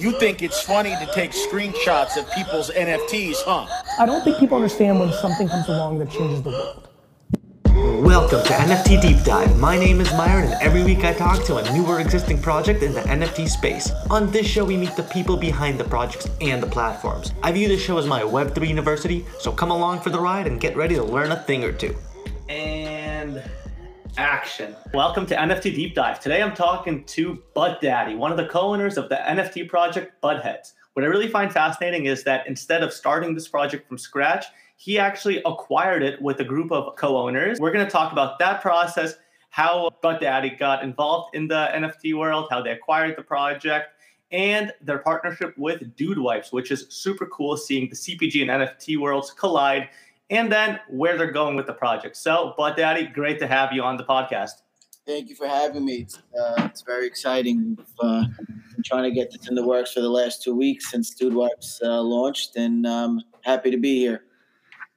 You think it's funny to take screenshots of people's NFTs, huh? I don't think people understand when something comes along that changes the world. Welcome to NFT Deep Dive. My name is Myron, and every week I talk to a new or existing project in the NFT space. On this show, we meet the people behind the projects and the platforms. I view this show as my Web3 university, so come along for the ride and get ready to learn a thing or two. And action. Welcome to NFT Deep Dive. Today I'm talking to Butt Daddy, one of the co-owners of the NFT project Buttheads. What I really find fascinating is that instead of starting this project from scratch, he actually acquired it with a group of co-owners. We're going to talk about that process, how Butt Daddy got involved in the NFT world, how they acquired the project, and their partnership with Dude Wipes, which is super cool, seeing the CPG and NFT worlds collide, and then where they're going with the project. So, Butt Daddy, great to have you on the podcast. Thank you for having me. It's very exciting. I'm trying to get this in the works for the last 2 weeks since Dude Wipes launched, and I'm happy to be here.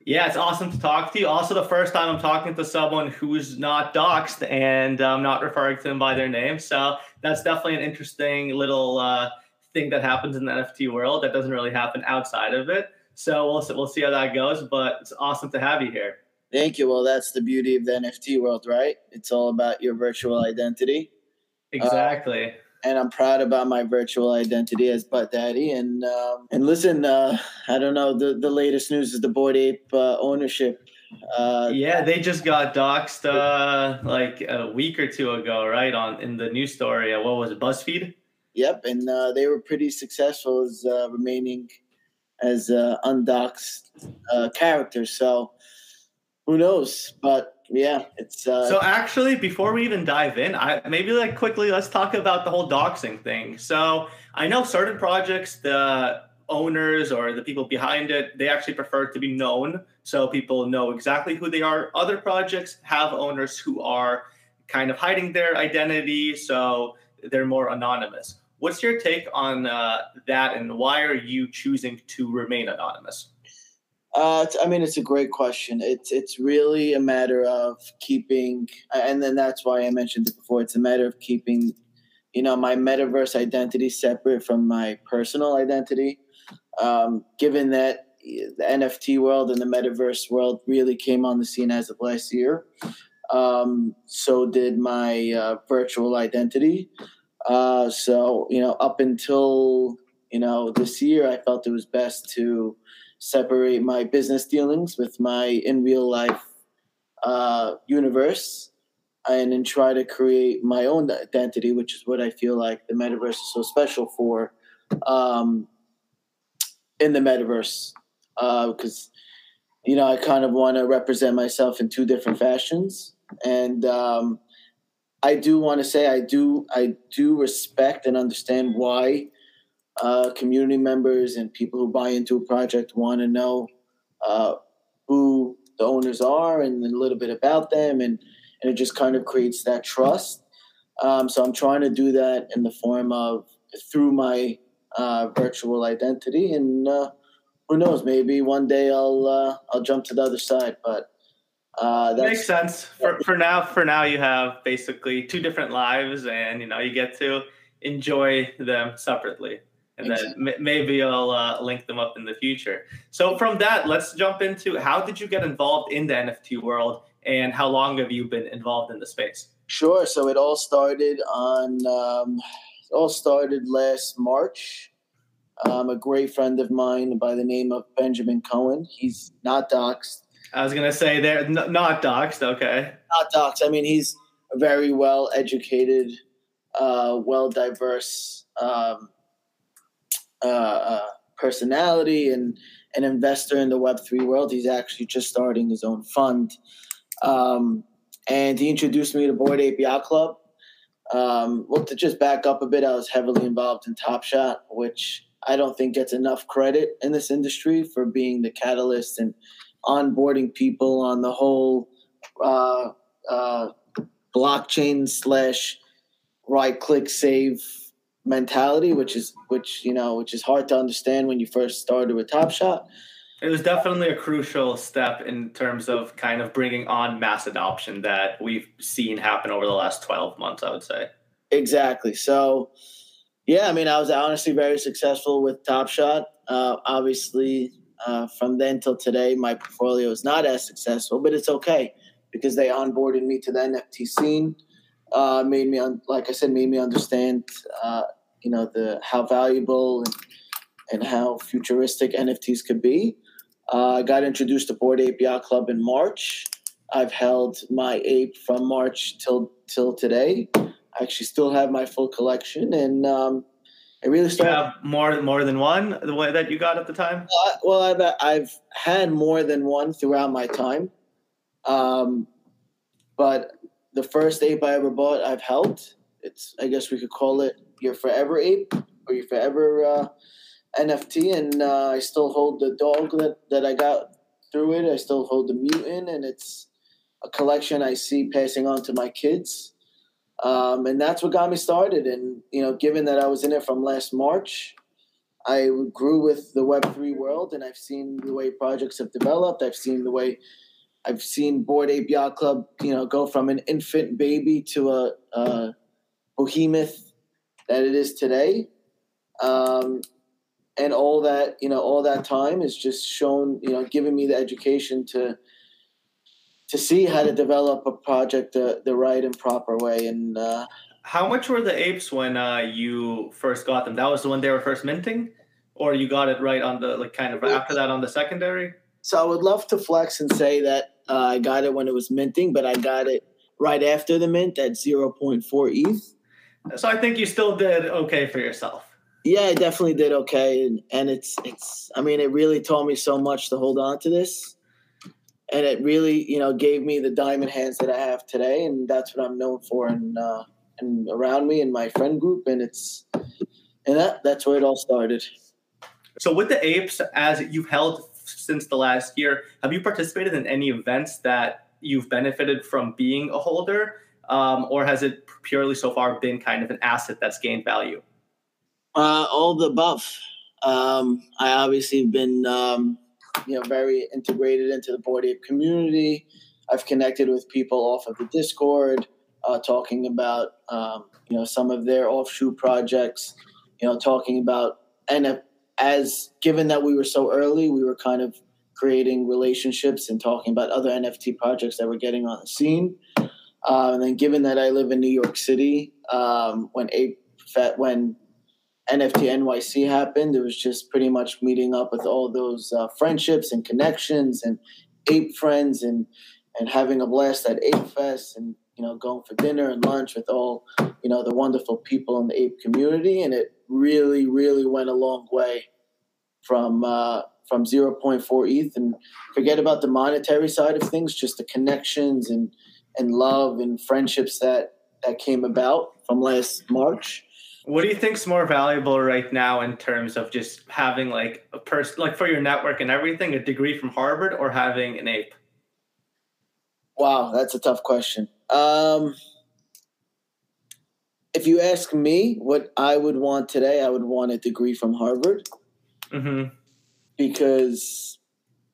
Yeah, it's awesome to talk to you. Also, the first time I'm talking to someone who's not doxxed, and I'm not referring to them by their name. So that's definitely an interesting little thing that happens in the NFT world that doesn't really happen outside of it. So we'll see how that goes, but it's awesome to have you here. Thank you. Well, that's the beauty of the NFT world, right? It's all about your virtual identity. Exactly. And I'm proud about my virtual identity as Butt Daddy. And listen, I don't know, the latest news is the Bored Ape ownership. Yeah, they just got doxxed like a week or two ago, right? In the news story, what was it, BuzzFeed? Yep, and they were pretty successful as remaining as undoxed characters. So who knows? But yeah, it's so actually, before we even dive in, maybe let's talk about the whole doxing thing. So I know certain projects, the owners or the people behind it, they actually prefer to be known, so people know exactly who they are. Other projects have owners who are kind of hiding their identity, so they're more anonymous. What's your take on that, and why are you choosing to remain anonymous? It's a great question. It's really a matter of keeping, and then that's why I mentioned it before. It's a matter of keeping, my metaverse identity separate from my personal identity. Given that the NFT world and the metaverse world really came on the scene as of last year, so did my virtual identity. Up until, this year, I felt it was best to separate my business dealings with my in real life universe, and then try to create my own identity, which is what I feel like the metaverse is so special for in the metaverse. Because, I kind of want to represent myself in two different fashions. And I do want to say I do respect and understand why community members and people who buy into a project want to know who the owners are and a little bit about them, and it just kind of creates that trust. So I'm trying to do that in the form of through my virtual identity, and who knows, maybe one day I'll jump to the other side, but. That makes sense. For now you have basically two different lives, and you get to enjoy them separately, and exactly. Then maybe I'll link them up in the future. So from that, let's jump into, how did you get involved in the NFT world, and how long have you been involved in the space? Sure. So it all started last March. A great friend of mine by the name of Benjamin Cohen. He's not doxxed. I was going to say they're not doxxed, okay. Not doxxed. I mean, he's a very well-educated, well-diverse personality and an investor in the Web3 world. He's actually just starting his own fund. And he introduced me to Bored Ape Yacht Club. Well, to just back up a bit, I was heavily involved in Topshot, which I don't think gets enough credit in this industry for being the catalyst and onboarding people on the whole blockchain / right-click save mentality, which is hard to understand when you first started with Topshot. It was definitely a crucial step in terms of kind of bringing on mass adoption that we've seen happen over the last 12 months, I would say. Exactly. So Yeah, I mean, I was honestly very successful with Topshot. Obviously, from then till today, my portfolio is not as successful, but it's okay because they onboarded me to the NFT scene, made me understand, how valuable and how futuristic NFTs could be. I got introduced to Bored Ape Yacht Club in March. I've held my ape from March till today. I actually still have my full collection, and it really started. You have more than one, the way that you got at the time? Well, I've had more than one throughout my time, but the first ape I ever bought, I've held. It's, I guess we could call it your forever ape or your forever NFT, and I still hold the dog that I got through it. I still hold the mutant, and it's a collection I see passing on to my kids. And that's what got me started. And, given that I was in it from last March, I grew with the Web3 world, and I've seen the way projects have developed. I've seen Bored Ape Yacht Club, go from an infant baby to a behemoth that it is today. And all that time has just shown, given me the education to see how to develop a project the right and proper way. And how much were the apes when you first got them? That was the one they were first minting, or you got it right on the after that on the secondary? So I would love to flex and say that I got it when it was minting, but I got it right after the mint at 0.4 ETH. So I think you still did okay for yourself. Yeah, I definitely did okay, and it's. I mean, it really taught me so much to hold on to this. And it really, gave me the diamond hands that I have today, and that's what I'm known for, and around me and my friend group, and that's where it all started. So, with the apes, as you've held since the last year, have you participated in any events that you've benefited from being a holder, or has it purely so far been kind of an asset that's gained value? All the above. I obviously have been. Very integrated into the Bored Ape community. I've connected with people off of the Discord, talking about, some of their offshoot projects, talking about, and as given that we were so early, we were kind of creating relationships and talking about other NFT projects that were getting on the scene. And then given that I live in New York City, when NFT NYC happened, it was just pretty much meeting up with all those friendships and connections and ape friends and having a blast at Ape Fest and, going for dinner and lunch with all, the wonderful people in the ape community. And it really, really went a long way from 0.4 ETH. And forget about the monetary side of things, just the connections and love and friendships that came about from last March. What do you think's more valuable right now in terms of just having a person, for your network and everything, a degree from Harvard or having an ape? Wow, that's a tough question. If you ask me what I would want today, I would want a degree from Harvard. Mm-hmm. Because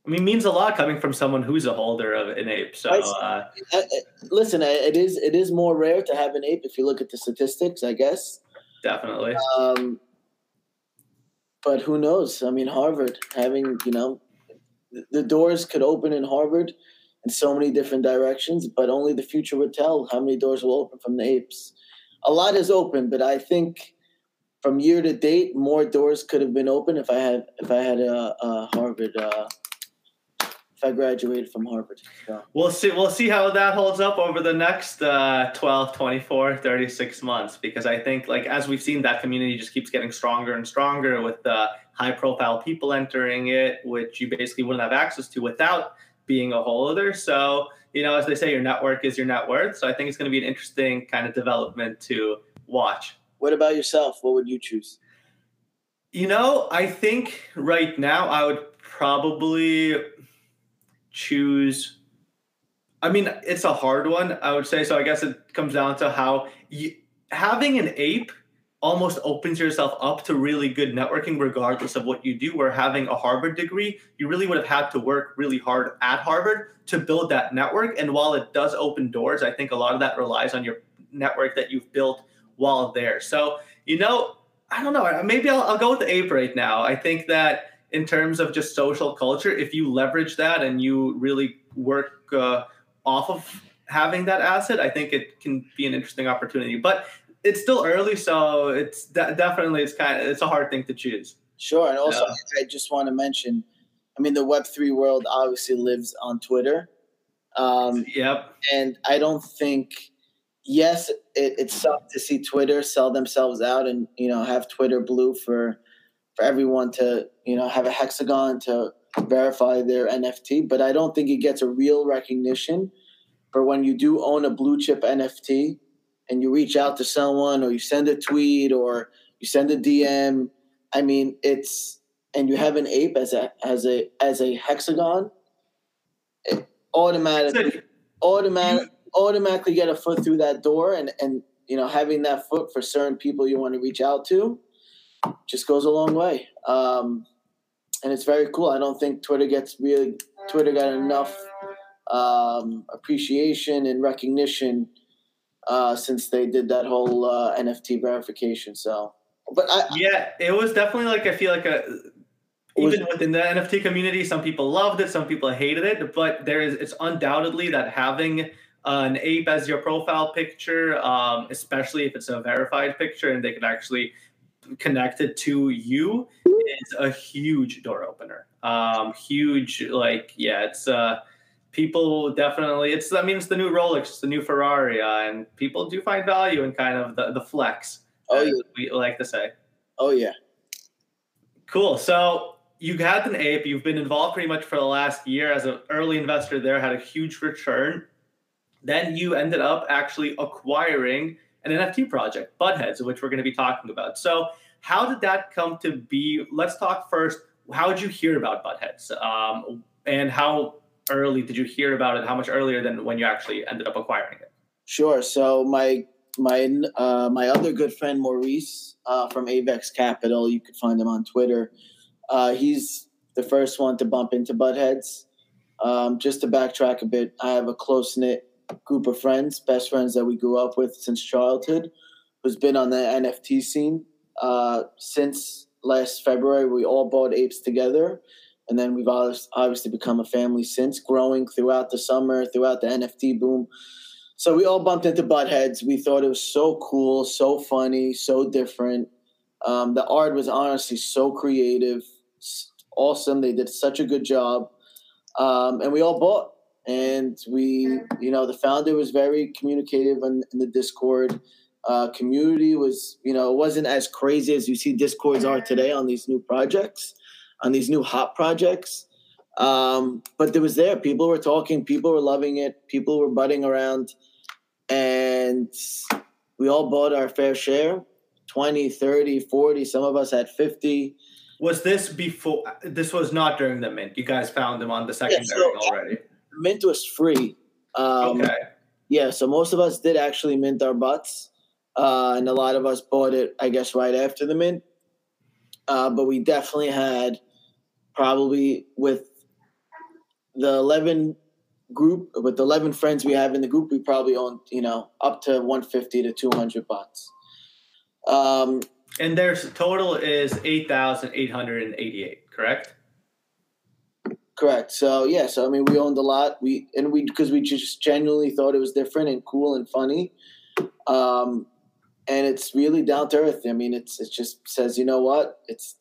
it means a lot coming from someone who's a holder of an ape. So, listen, it is more rare to have an ape if you look at the statistics, I guess. Definitely. But who knows? I mean, Harvard, having, the doors could open in Harvard in so many different directions, but only the future would tell how many doors will open from the apes. A lot has opened, but I think from year to date, more doors could have been open if I had a Harvard, if I graduated from Harvard. So. We'll see how that holds up over the next 12, 24, 36 months, because I think, as we've seen, that community just keeps getting stronger and stronger with high-profile people entering it, which you basically wouldn't have access to without being a holder. So, as they say, your network is your net worth. So I think it's going to be an interesting kind of development to watch. What about yourself? What would you choose? I think right now I would probably choose, I mean, it's a hard one, I would say. So I guess it comes down to how having an ape almost opens yourself up to really good networking regardless of what you do, where having a Harvard degree, you really would have had to work really hard at Harvard to build that network. And while it does open doors, I think a lot of that relies on your network that you've built while there. So, I don't know. Maybe I'll go with the ape right now. I think that in terms of just social culture, if you leverage that and you really work off of having that asset, I think it can be an interesting opportunity. But it's still early, so it's definitely it's a hard thing to choose. Sure, and also I just want to mention, I mean, the Web3 world obviously lives on Twitter. Yep. And I don't think, yes, it sucked to see Twitter sell themselves out and, you know, have Twitter blue for everyone to, you know, have a hexagon to verify their NFT. But I don't think it gets a real recognition for when you do own a blue chip NFT and you reach out to someone or you send a tweet or you send a DM. I mean, it's, and you have an ape as a hexagon, it automatically get a foot through that door, and you know, having that foot for certain people you want to reach out to just goes a long way. And it's very cool. I don't think Twitter got enough appreciation and recognition since they did that whole NFT verification. So, but it was definitely like, I feel like even within the NFT community, some people loved it, some people hated it, but it's undoubtedly that having an ape as your profile picture, especially if it's a verified picture and they could actually connect it to you, is a huge door opener. People definitely, it's the new Rolex, it's the new Ferrari, and people do find value in kind of the flex, as we like to say. Oh, yeah. Cool. So, you had an ape. You've been involved pretty much for the last year as an early investor there, had a huge return. Then you ended up actually acquiring an NFT project, Buttheads, which we're going to be talking about. So how did that come to be? Let's talk first. How did you hear about Buttheads? And how early did you hear about it? How much earlier than when you actually ended up acquiring it? Sure. So my other good friend, Maurice, from Avex Capital, you could find him on Twitter. He's the first one to bump into Buttheads. Just to backtrack a bit, I have a close-knit group of friends, best friends that we grew up with since childhood, who's been on the NFT scene since last February. We all bought apes together, and then we've obviously become a family since, growing throughout the summer, throughout the NFT boom. So we all bumped into Buttheads. We thought it was so cool, so funny, so different. The art was honestly so creative. Awesome. They did such a good job. And we all bought. And we, you know, the founder was very communicative in the Discord. Community was, you know, it wasn't as crazy as you see Discords are today on these new projects, on these new hot projects. But it was there. People were talking. People were loving it. People were butting around. And we all bought our fair share. 20, 30, 40, some of us had 50. Was this before? This was not during the mint. You guys found them on the secondary already. Mint was free. Okay. Yeah, so most of us did actually mint our butts. And a lot of us bought it, I guess, right after the mint. But we definitely had probably with the 11 friends we have in the group, we probably owned, you know, up to 150 to 200 butts. And their total is 8,888, correct? Correct. So, yeah. So, I mean, we owned a lot. Because we just genuinely thought it was different and cool and funny. And it's really down to earth. I mean, it just says, you know what? It's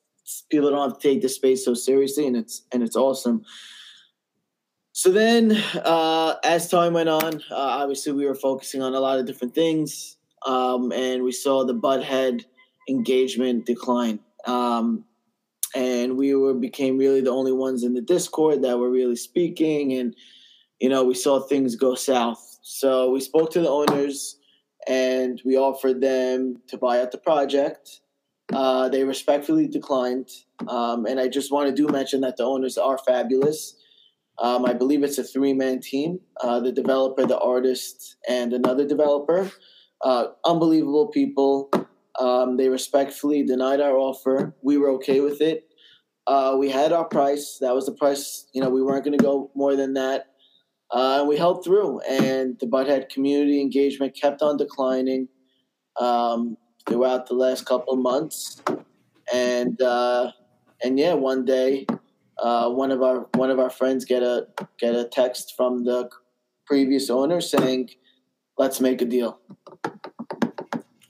people don't have to take this space so seriously, and it's awesome. So then, as time went on, obviously we were focusing on a lot of different things. And we saw the Butthead engagement decline. And we became really the only ones in the Discord that were really speaking. And, you know, we saw things go south. So we spoke to the owners and we offered them to buy out the project. They respectfully declined. And I just want to mention that the owners are fabulous. I believe it's a 3-man team, the developer, the artist, and another developer. Unbelievable people. They respectfully denied our offer. We were okay with it. We had our price. That was the price. You know, we weren't going to go more than that. We held through, and the Butthead community engagement kept on declining. throughout the last couple of months. And yeah, one day, one of our friends get a text from the previous owner saying, "Let's make a deal."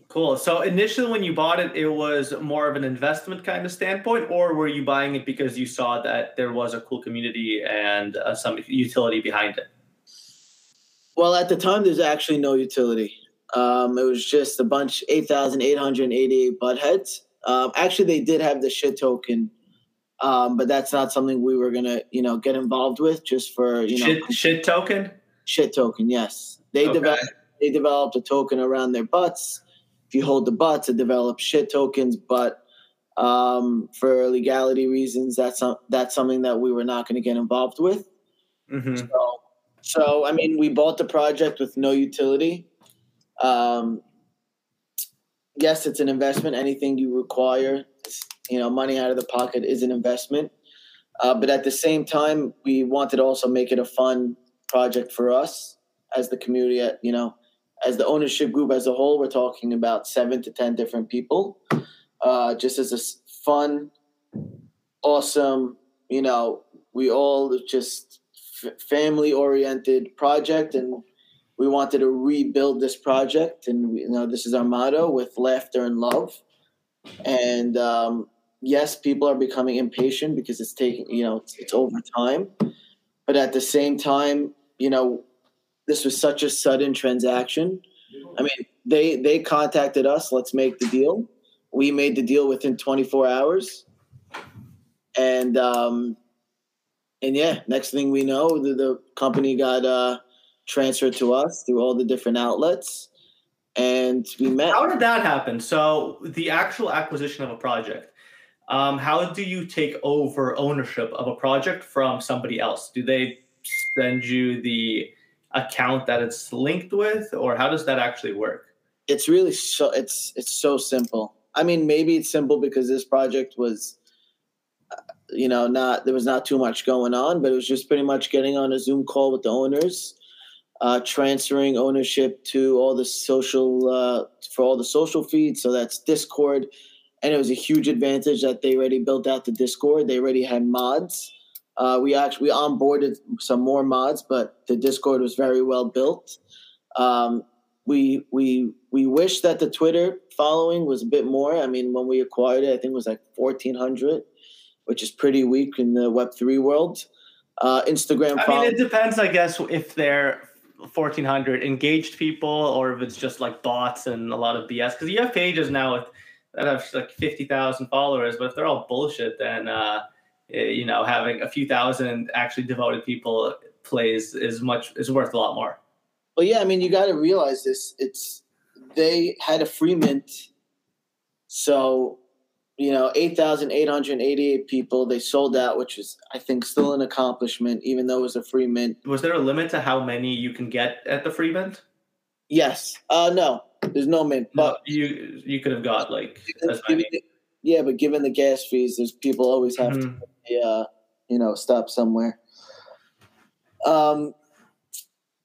Cool. So initially when you bought it, it was more of an investment kind of standpoint, or were you buying it because you saw that there was a cool community and some utility behind it? Well, at the time, there's actually no utility. It was just a bunch, 8,888 buttheads. Actually, they did have the shit token, but that's not something we were going to, get involved with just for, Shit token? Shit token, yes. They developed a token around their butts. If you hold the butts, it develops shit tokens. But for legality reasons, that's something that we were not going to get involved with. Mm-hmm. So, I mean, we bought the project with no utility. Yes, it's an investment. Anything you require, money out of the pocket is an investment. But at the same time, we wanted to also make it a fun project for us as the community, as the ownership group as a whole. We're talking about 7 to 10 different people, just as a fun, awesome, we all just family-oriented project. And we wanted to rebuild this project. And, this is our motto, with laughter and love. And yes, people are becoming impatient because it's taking, it's over time. But at the same time, this was such a sudden transaction. I mean, they contacted us, let's make the deal. We made the deal within 24 hours. And yeah, next thing we know, the company got transferred to us through all the different outlets. And we met. How did that happen? So the actual acquisition of a project, how do you take over ownership of a project from somebody else? Do they send you the account that it's linked with, or how does that actually work? It's really it's so simple. I mean, maybe it's simple because this project was, there was not too much going on, but it was just pretty much getting on a Zoom call with the owners, transferring ownership to all the social for all the social feeds. So that's Discord, and it was a huge advantage that they already built out the Discord. They already had mods. We onboarded some more mods, but the Discord was very well built. We wish that the Twitter following was a bit more. I mean, when we acquired it, I think it was like 1,400, which is pretty weak in the Web3 world. Instagram following. I mean, it depends, I guess, if they're 1,400 engaged people or if it's just like bots and a lot of BS. Because you have pages now that have like 50,000 followers, but if they're all bullshit, then having a few thousand actually devoted people plays is worth a lot more. Well, yeah, I mean, you got to realize this. They had a free mint, so 8,888 people, they sold out, which is, I think, still an accomplishment, even though it was a free mint. Was there a limit to how many you can get at the free mint? Yes. No, there's no mint. But no, you could have got like as many. Yeah, but given the gas fees, there's people always have to, stop somewhere.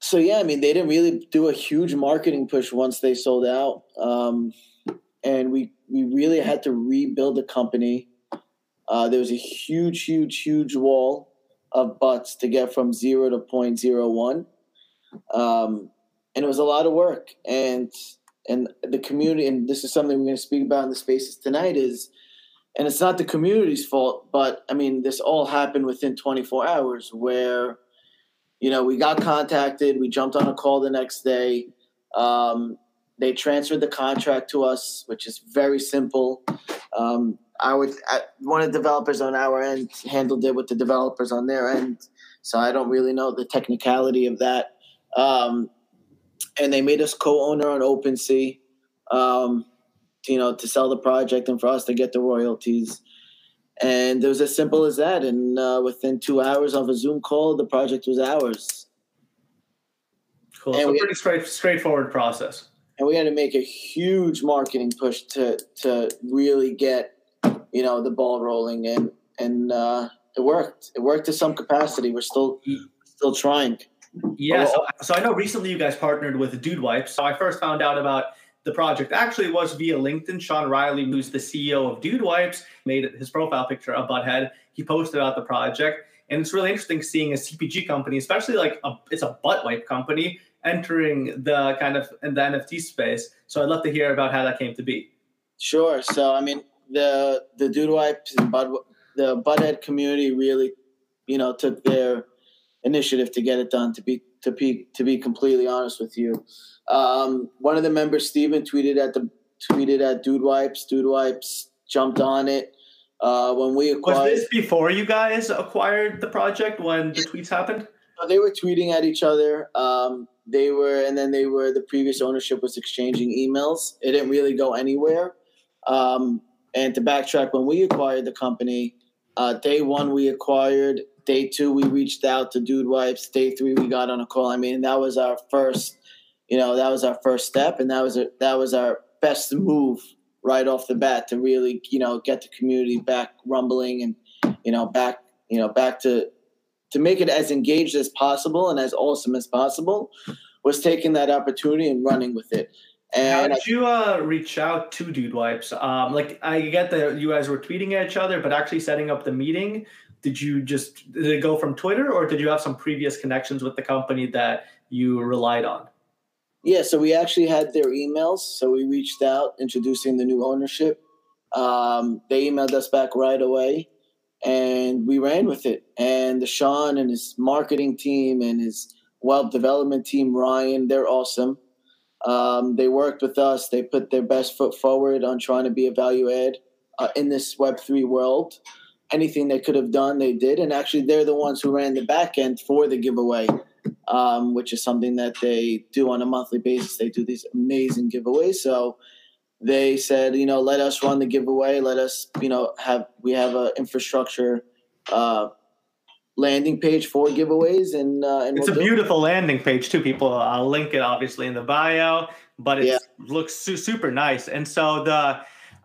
So yeah, I mean, they didn't really do a huge marketing push once they sold out, and we really had to rebuild the company. There was a huge, huge, huge wall of butts to get from 0 to 0.01, and it was a lot of work. And the community, and this is something we're going to speak about in the spaces tonight, is, and it's not the community's fault, but I mean, this all happened within 24 hours where, we got contacted, we jumped on a call the next day. They transferred the contract to us, which is very simple. One of the developers on our end handled it with the developers on their end. So I don't really know the technicality of that. And they made us co-owner on OpenSea, to sell the project and for us to get the royalties. And it was as simple as that. And within 2 hours of a Zoom call, the project was ours. Cool. And so pretty straightforward process. And we had to make a huge marketing push to really get, the ball rolling. And it worked. It worked to some capacity. We're still trying. Yeah, so I know recently you guys partnered with Dude Wipes. So I first found out about the project actually was via LinkedIn. Sean Riley, who's the CEO of Dude Wipes, made his profile picture a butthead. He posted about the project. And it's really interesting seeing a CPG company, especially like it's a butt wipe company, entering the kind of in the NFT space. So I'd love to hear about how that came to be. Sure. So, I mean, the Dude Wipes and the butthead community really, you know, took their initiative to get it done, to be completely honest with you. One of the members, Steven, tweeted at Dude Wipes. Dude Wipes jumped on it. When we acquired, was this before you guys acquired the project when the tweets happened? They were tweeting at each other. The previous ownership was exchanging emails. It didn't really go anywhere. And to backtrack, when we acquired the company, day one we acquired. Day two, we reached out to Dude Wipes. Day three, we got on a call. I mean, that was our first, step, and that was our best move right off the bat to really, get the community back rumbling and, back to make it as engaged as possible and as awesome as possible, was taking that opportunity and running with it. And how did you reach out to Dude Wipes? I get that you guys were tweeting at each other, but actually setting up the meeting, did it go from Twitter, or did you have some previous connections with the company that you relied on? Yeah, so we actually had their emails. So we reached out, introducing the new ownership. They emailed us back right away, and we ran with it. And Sean and his marketing team and his web development team, Ryan, they're awesome. They worked with us. They put their best foot forward on trying to be a value add in this Web3 world. Anything they could have done, they did. And actually, they're the ones who ran the back end for the giveaway, which is something that they do on a monthly basis. They do these amazing giveaways. So they said, let us run the giveaway. Let us, we have an infrastructure landing page for giveaways, and it's a beautiful landing page too. People, I'll link it obviously in the bio, but it looks super nice. And so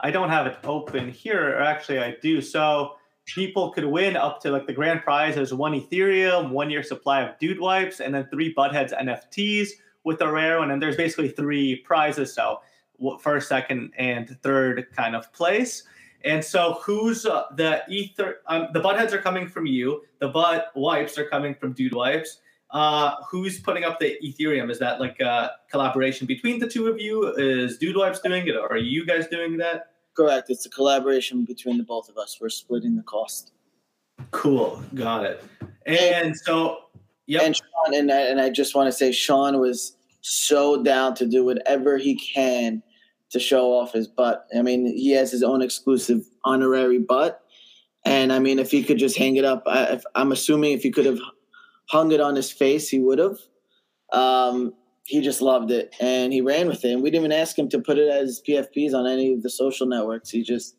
I don't have it open here, or actually I do. So people could win up to like the grand prize. There's 1 Ethereum, 1 year supply of Dude Wipes, and then 3 Buttheads NFTs with a rare one. And there's basically 3 prizes. So first, second, and third kind of place. And so who's the Buttheads are coming from you. The Butt Wipes are coming from Dude Wipes. Who's putting up the Ethereum? Is that like a collaboration between the two of you? Is Dude Wipes doing it, or are you guys doing that? Correct. It's a collaboration between the both of us. We're splitting the cost. Cool. Got it. And so, yeah. And Sean, and I just want to say, Sean was so down to do whatever he can to show off his butt. I mean, he has his own exclusive honorary butt. And I mean, if he could just hang it up, I'm assuming if he could have hung it on his face, he would have. He just loved it, and he ran with it. And we didn't even ask him to put it as PFPs on any of the social networks. He just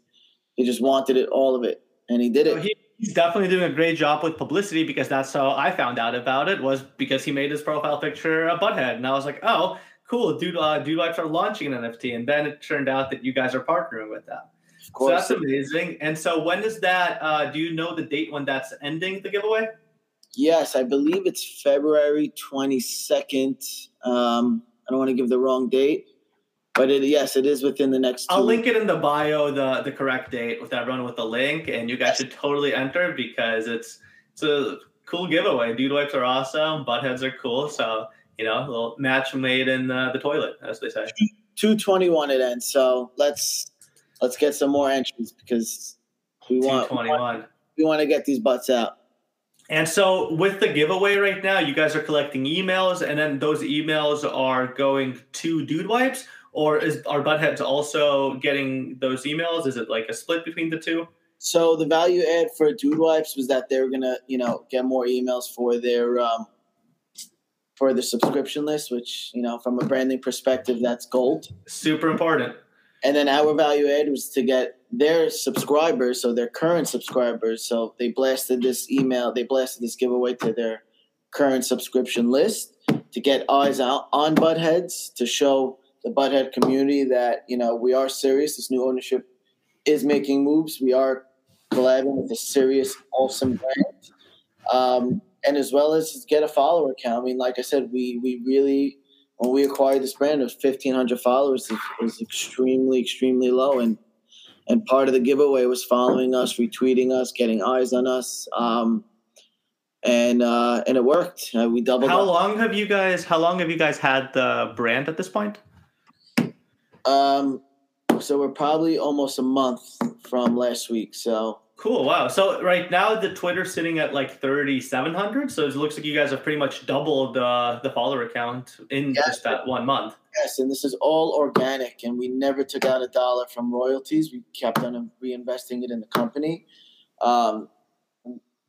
wanted it, all of it, and he did it. So he's definitely doing a great job with publicity, because that's how I found out about it, was because he made his profile picture a butthead. And I was like, oh, cool, Dude Wipes are launching an NFT. And then it turned out that you guys are partnering with them. Of course. So that's amazing. And so when does that, do you know the date when that's ending, the giveaway? Yes, I believe it's February 22nd. I don't want to give the wrong date, but it is within the next 2 I'll link it in the bio, the correct date, with everyone with the link, and you guys should totally enter, because it's a cool giveaway. Dude Wipes are awesome. Buttheads are cool. So, a little match made in the toilet, as they say. 2/21 it ends. So let's get some more entries, because we want to get these butts out. And so with the giveaway right now, you guys are collecting emails, and then those emails are going to Dude Wipes, or are Buttheads also getting those emails? Is it like a split between the two? So the value add for Dude Wipes was that they were going to, get more emails for their for the subscription list, which, from a branding perspective, that's gold. Super important. And then our value add was to get their subscribers, so their current subscribers. So they blasted this email, they blasted this giveaway to their current subscription list to get eyes out on Buttheads, to show the Butthead community that, we are serious. This new ownership is making moves. We are collabing with a serious, awesome brand. And as well as get a follower count. I mean, like I said, we really when we acquired this brand, it was 1,500 followers. It was extremely, extremely low. And part of the giveaway was following us, retweeting us, getting eyes on us. And it worked. We doubled. How long have you guys had the brand at this point? So we're probably almost a month from last week. So cool. Wow. So right now the Twitter's sitting at like 3,700. So it looks like you guys have pretty much doubled the follower count in just that 1 month. Yes. And this is all organic, and we never took out a dollar from royalties. We kept on reinvesting it in the company.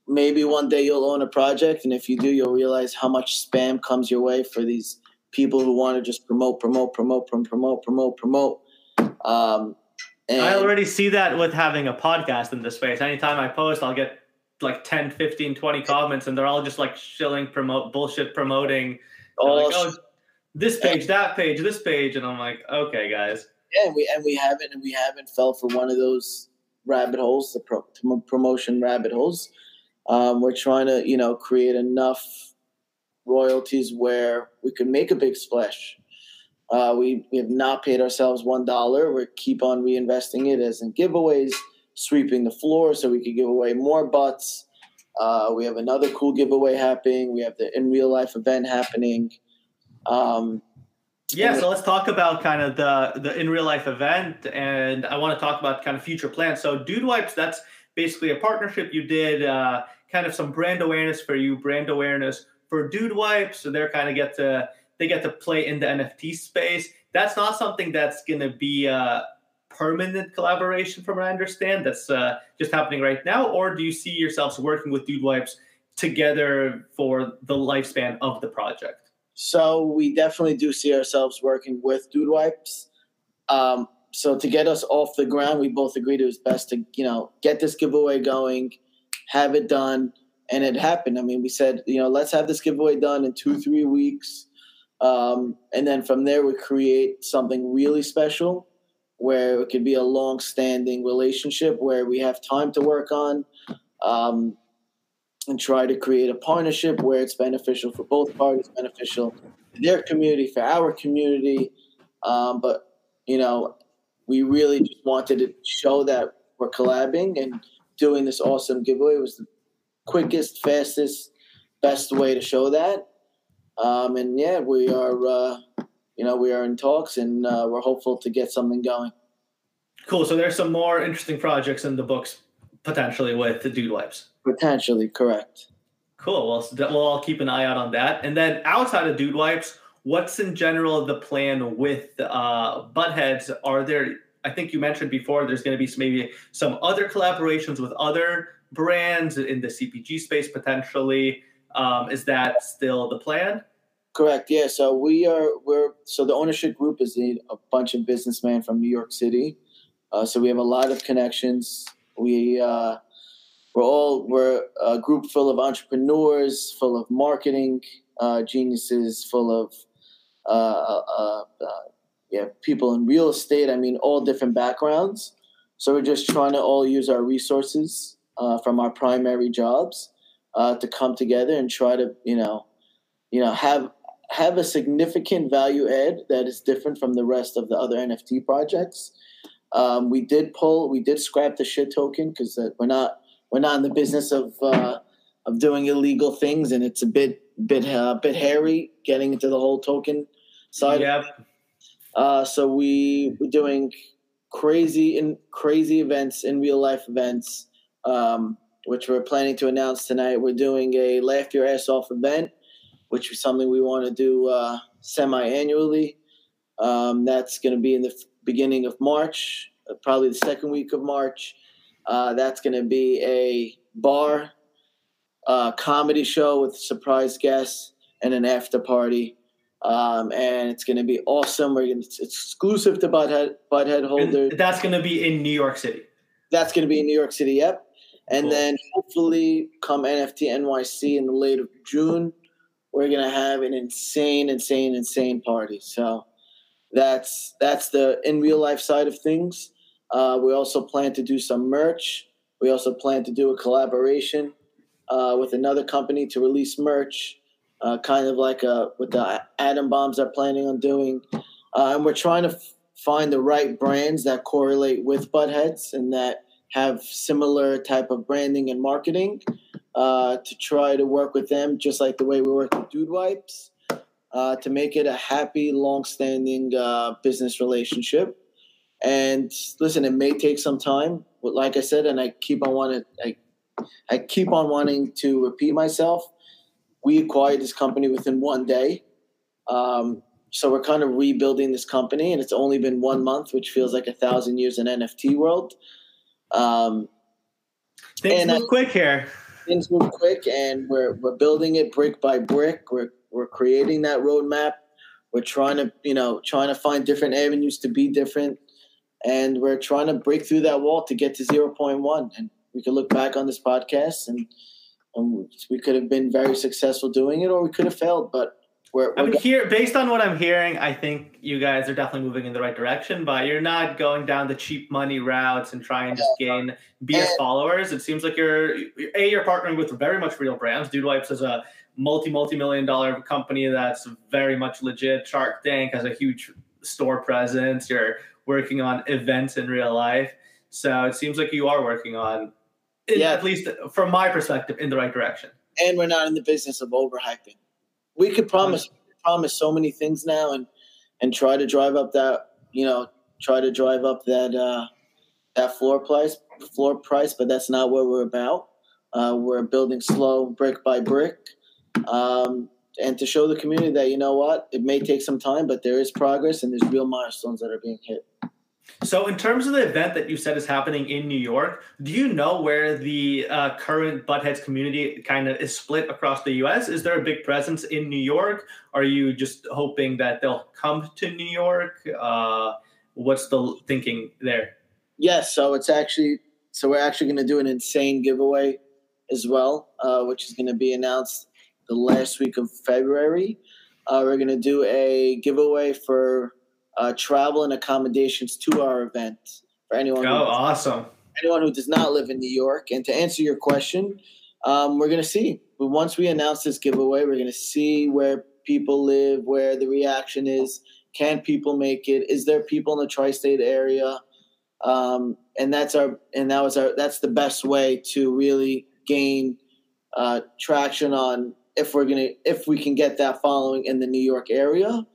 Maybe one day you'll own a project, and if you do, you'll realize how much spam comes your way for these people who want to just promote. And I already see that with having a podcast in this space. Anytime I post, I'll get like 10, 15, 20 comments, and they're all just like shilling, bullshit promoting. Like, oh, this page, that page, this page. And I'm like, okay, guys. Yeah, we haven't fell for one of those rabbit holes, the promotion rabbit holes. We're trying to, create enough royalties where we can make a big splash. We have not paid ourselves $1. We keep on reinvesting it as in giveaways, sweeping the floor so we could give away more butts. We have another cool giveaway happening. We have the in real life event happening. So let's talk about kind of the in real life event, and I want to talk about kind of future plans. So Dude Wipes, that's basically a partnership you did, kind of some brand awareness for you, brand awareness for Dude Wipes. So they're kind of get to play in the NFT space. That's not something that's going to be a permanent collaboration from what I understand. That's just happening right now. Or do you see yourselves working with Dude Wipes together for the lifespan of the project? So we definitely do see ourselves working with Dude Wipes. So to get us off the ground, we both agreed it was best to, get this giveaway going, have it done. And it happened. I mean, we said, let's have this giveaway done in 2-3 weeks. And then from there, we create something really special where it could be a long-standing relationship where we have time to work on, and try to create a partnership where it's beneficial for both parties, beneficial to their community, for our community. But we really just wanted to show that we're collabing, and doing this awesome giveaway was the quickest, fastest, best way to show that. We are, we are in talks, and we're hopeful to get something going. Cool. So there's some more interesting projects in the books, potentially with the Dude Wipes. Potentially, correct. Cool. Well, we'll all keep an eye out on that. And then outside of Dude Wipes, what's in general the plan with Buttheads? Are there, I think you mentioned before, there's going to be maybe some other collaborations with other brands in the CPG space potentially. Is that still the plan? Correct. Yeah. So so the ownership group is a bunch of businessmen from New York City. So we have a lot of connections. We're a group full of entrepreneurs, full of marketing geniuses, full of people in real estate. I mean, all different backgrounds. So we're just trying to all use our resources from our primary jobs to come together and try to, have a significant value add that is different from the rest of the other NFT projects. We did scrap the shit token because we're not in the business of doing illegal things, and it's a bit hairy getting into the whole token side. Yeah. So we're doing crazy events, in real life events, which we're planning to announce tonight. We're doing a Laugh Your Ass Off event, which is something we want to do semi-annually. That's going to be in the beginning of March, probably the second week of March. That's going to be a bar, comedy show with surprise guests and an after party. And it's going to be awesome. It's exclusive to Butthead holders. And that's going to be in New York City. That's going to be in New York City, yep. And cool. Then hopefully come NFT NYC in the late of June, we're going to have an insane party. So that's the in real life side of things. We also plan to do some merch. We also plan to do a collaboration with another company to release merch. kind of like with the atom bombs they're planning on doing. And we're trying to find the right brands that correlate with Buttheads and that have similar type of branding and marketing to try to work with them, just like the way we work with Dude Wipes, to make it a happy, long-standing business relationship. And listen, it may take some time, but like I said, and I keep on wanting to repeat myself. We acquired this company within 1 day. So we're kind of rebuilding this company, and it's only been 1 month, which feels like 1,000 years in NFT world. Things move quick, and we're building it brick by brick. We're creating that roadmap. We're trying to find different avenues to be different, and we're trying to break through that wall to get to 0.1. And we could look back on this podcast, and we could have been very successful doing it, or we could have failed. But based on what I'm hearing, I think you guys are definitely moving in the right direction. But you're not going down the cheap money routes and trying to gain BS followers. It seems like you're partnering with very much real brands. Dude Wipes is a multi-million dollar company that's very much legit. Shark Tank has a huge store presence. You're working on events in real life, so it seems like you are working on, at least from my perspective, in the right direction. And we're not in the business of overhyping. We could promise so many things now, and try to drive up that, that floor price, but that's not what we're about. We're building slow, brick by brick, and to show the community that, you know what, it may take some time, but there is progress and there's real milestones that are being hit. So in terms of the event that you said is happening in New York, do you know where the current Buttheads community kind of is split across the U.S.? Is there a big presence in New York? Are you just hoping that they'll come to New York? What's the thinking there? Yes, so we're actually going to do an insane giveaway as well, which is going to be announced the last week of February. We're going to do a giveaway for travel and accommodations to our event for anyone. Anyone who does not live in New York. And to answer your question, we're going to see. Once we announce this giveaway, we're going to see where people live, where the reaction is. Can people make it? Is there people in the tri-state area? That's the best way to really gain traction on if we can get that following in the New York area.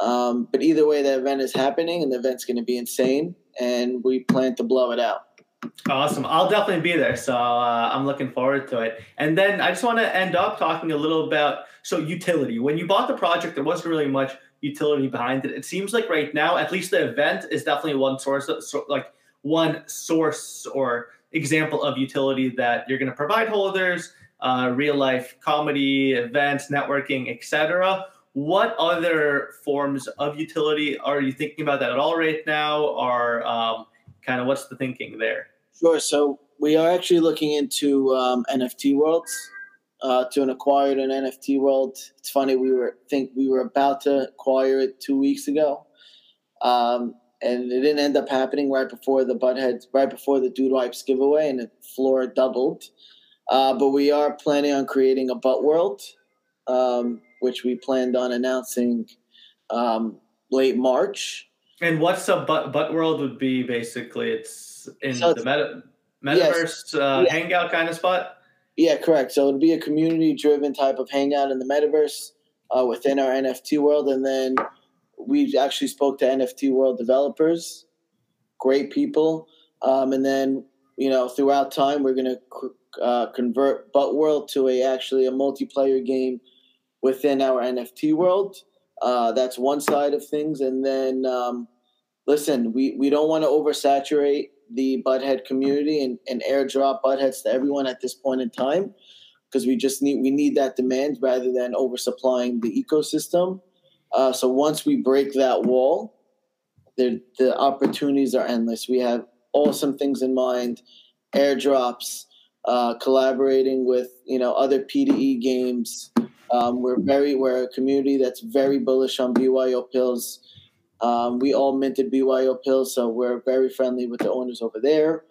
But either way, the event is happening, and the event's going to be insane, and we plan to blow it out. Awesome. I'll definitely be there, so I'm looking forward to it. And then I just want to end up talking a little about, utility. When you bought the project, there wasn't really much utility behind it. It seems like right now, at least the event is definitely one source or example of utility that you're going to provide holders, real-life comedy, events, networking, etc. What other forms of utility are you thinking about that at all right now, or kind of what's the thinking there? Sure. So we are actually looking into NFT Worlds, to an acquired an NFT World. It's funny, we were about to acquire it 2 weeks ago, and it didn't end up happening right before the Dude Wipes giveaway, and the floor doubled. But we are planning on creating a Butt World, which we planned on announcing late March. And what's a butt world would be basically? It's in the metaverse hangout kind of spot? Yeah, correct. So it would be a community-driven type of hangout in the metaverse within our NFT world. And then we actually spoke to NFT world developers, great people. And then, throughout time, we're going to convert Butt World to actually a multiplayer game within our NFT world. That's one side of things. And then, we don't want to oversaturate the Butthead community and airdrop Buttheads to everyone at this point in time, because we need that demand rather than oversupplying the ecosystem. So once we break that wall, the opportunities are endless. We have awesome things in mind, airdrops, collaborating with other PDE games. We're a community that's very bullish on BYO Pills. We all minted BYO Pills, so we're very friendly with the owners over there.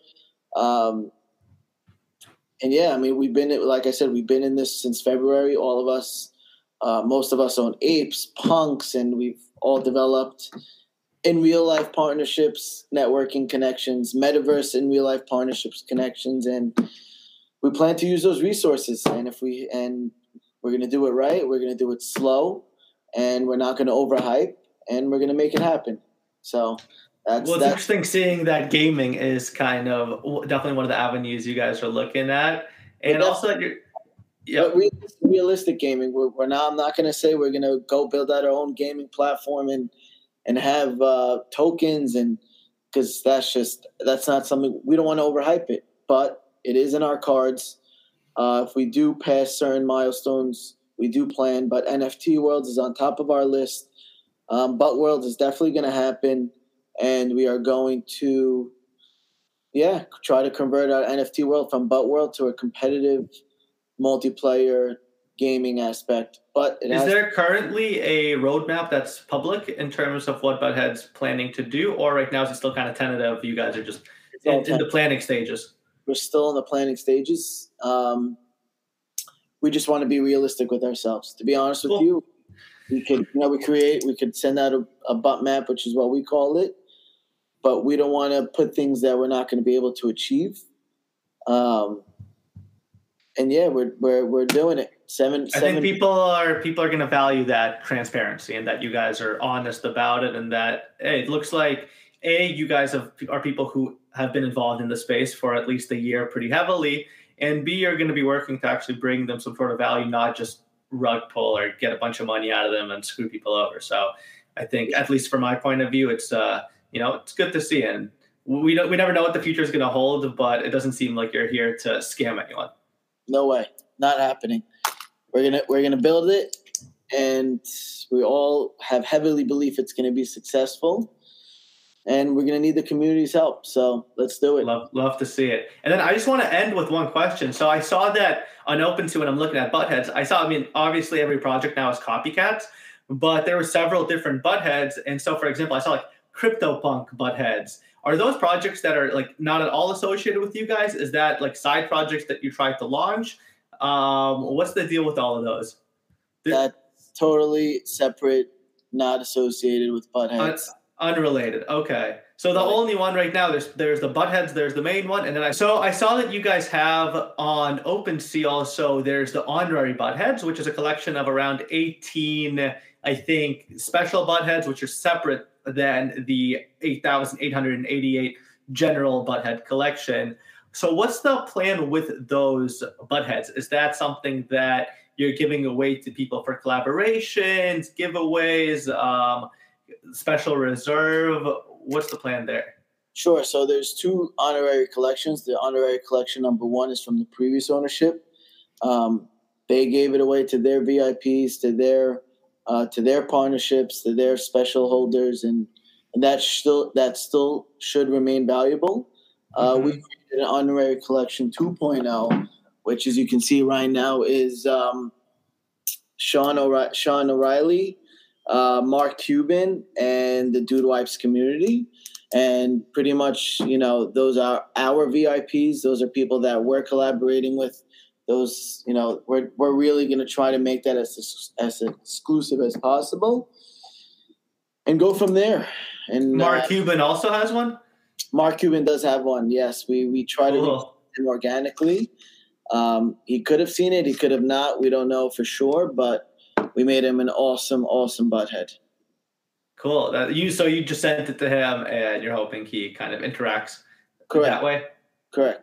We've been in this since February. All of us Most of us own apes, punks, and we've all developed in real life partnerships, networking connections, metaverse in real life partnerships, connections, and we plan to use those resources. And we're gonna do it right. We're gonna do it slow, and we're not gonna overhype, and we're gonna make it happen. So. Well, it's interesting seeing that gaming is kind of definitely one of the avenues you guys are looking at, and also realistic gaming. I'm not going to say we're going to go build out our own gaming platform and have tokens, and because that's not something we don't want to overhype it, but it is in our cards. If we do pass certain milestones, we do plan. But NFT Worlds is on top of our list. Butt Worlds is definitely going to happen. And we are going to, try to convert our NFT world from Butt World to a competitive multiplayer gaming aspect. But is there currently a roadmap that's public in terms of what Butthead's planning to do? Or right now is it still kind of tentative? You guys are just in the planning stages. We're still in the planning stages. We just want to be realistic with ourselves. To be honest with you, we could send out a butt map, which is what we call it, but we don't want to put things that we're not going to be able to achieve. We're doing it. I think people are going to value that transparency and that you guys are honest about it, and that it looks like you guys are people who have been involved in the space for at least a year pretty heavily, and B, are going to be working to actually bring them some sort of value, not just rug pull or get a bunch of money out of them and screw people over. So I think, at least from my point of view, it's it's good to see, and we never know what the future is going to hold, but it doesn't seem like you're here to scam anyone. No way, not happening. We're gonna build it, and we all have heavily belief it's going to be successful, and we're going to need the community's help. So let's do it. Love to see it. And then I just want to end with one question. So I saw that on OpenSea when I'm looking at Buttheads, obviously every project now is copycats, but there were several different Buttheads. And so, for example, I saw like CryptoPunk Buttheads. Are those projects that are like not at all associated with you guys? Is that like side projects that you tried to launch? What's the deal with all of those? That's totally separate, not associated with Buttheads. Unrelated. Okay. So the only one right now, there's the Buttheads, there's the main one. And then I saw that you guys have on OpenSea also, there's the Honorary Buttheads, which is a collection of around 18, I think, special Buttheads, which are separate than the 8,888 general Butthead collection. So what's the plan with those Buttheads? Is that something that you're giving away to people for collaborations, giveaways, special reserve? What's the plan there? Sure. So there's two honorary collections. The honorary collection number one is from the previous ownership. They gave it away to their VIPs, to their partnerships, to their special holders, and that still should remain valuable. We created an honorary collection 2.0, which, as you can see right now, is Sean O'Reilly, Mark Cuban, and the Dude Wipes community. And pretty much, those are our VIPs. Those are people that we're collaborating with. Those, we're really going to try to make that as exclusive as possible and go from there. And Mark Cuban also has one? Mark Cuban does have one, yes. We try to do it organically. He could have seen it. He could have not. We don't know for sure, but we made him an awesome, awesome Butthead. Cool. So you just sent it to him, and you're hoping he kind of interacts that way? Correct.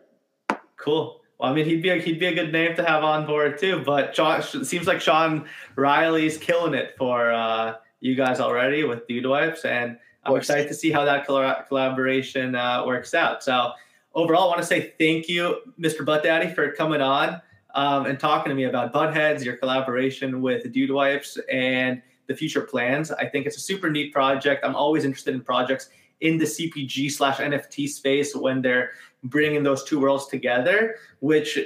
Cool. Well, I mean, he'd be a good name to have on board too, but it seems like Sean Riley's killing it for you guys already with Dude Wipes, and I'm excited to see how that collaboration works out. So overall, I want to say thank you, Mr. Butt Daddy, for coming on. And talking to me about Buttheads, your collaboration with Dude Wipes, and the future plans. I think it's a super neat project. I'm always interested in projects in the CPG/NFT space when they're bringing those two worlds together, which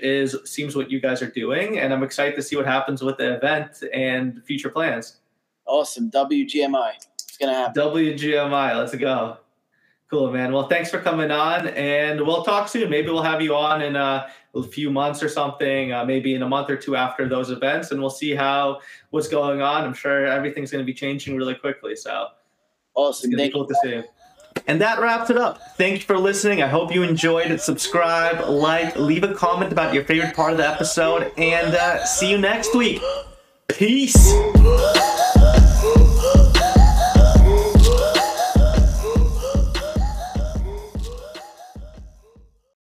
seems what you guys are doing. And I'm excited to see what happens with the event and future plans. Awesome. WGMI. It's going to happen. WGMI. Let's go. Cool, man. Well, thanks for coming on, and we'll talk soon. Maybe we'll have you on in a few months or something, maybe in a month or two after those events, and we'll see how what's going on. I'm sure everything's going to be changing really quickly. So awesome. It's cool to see you. And that wraps it up. Thank you for listening. I hope you enjoyed. Subscribe, like, leave a comment about your favorite part of the episode, and see you next week. Peace.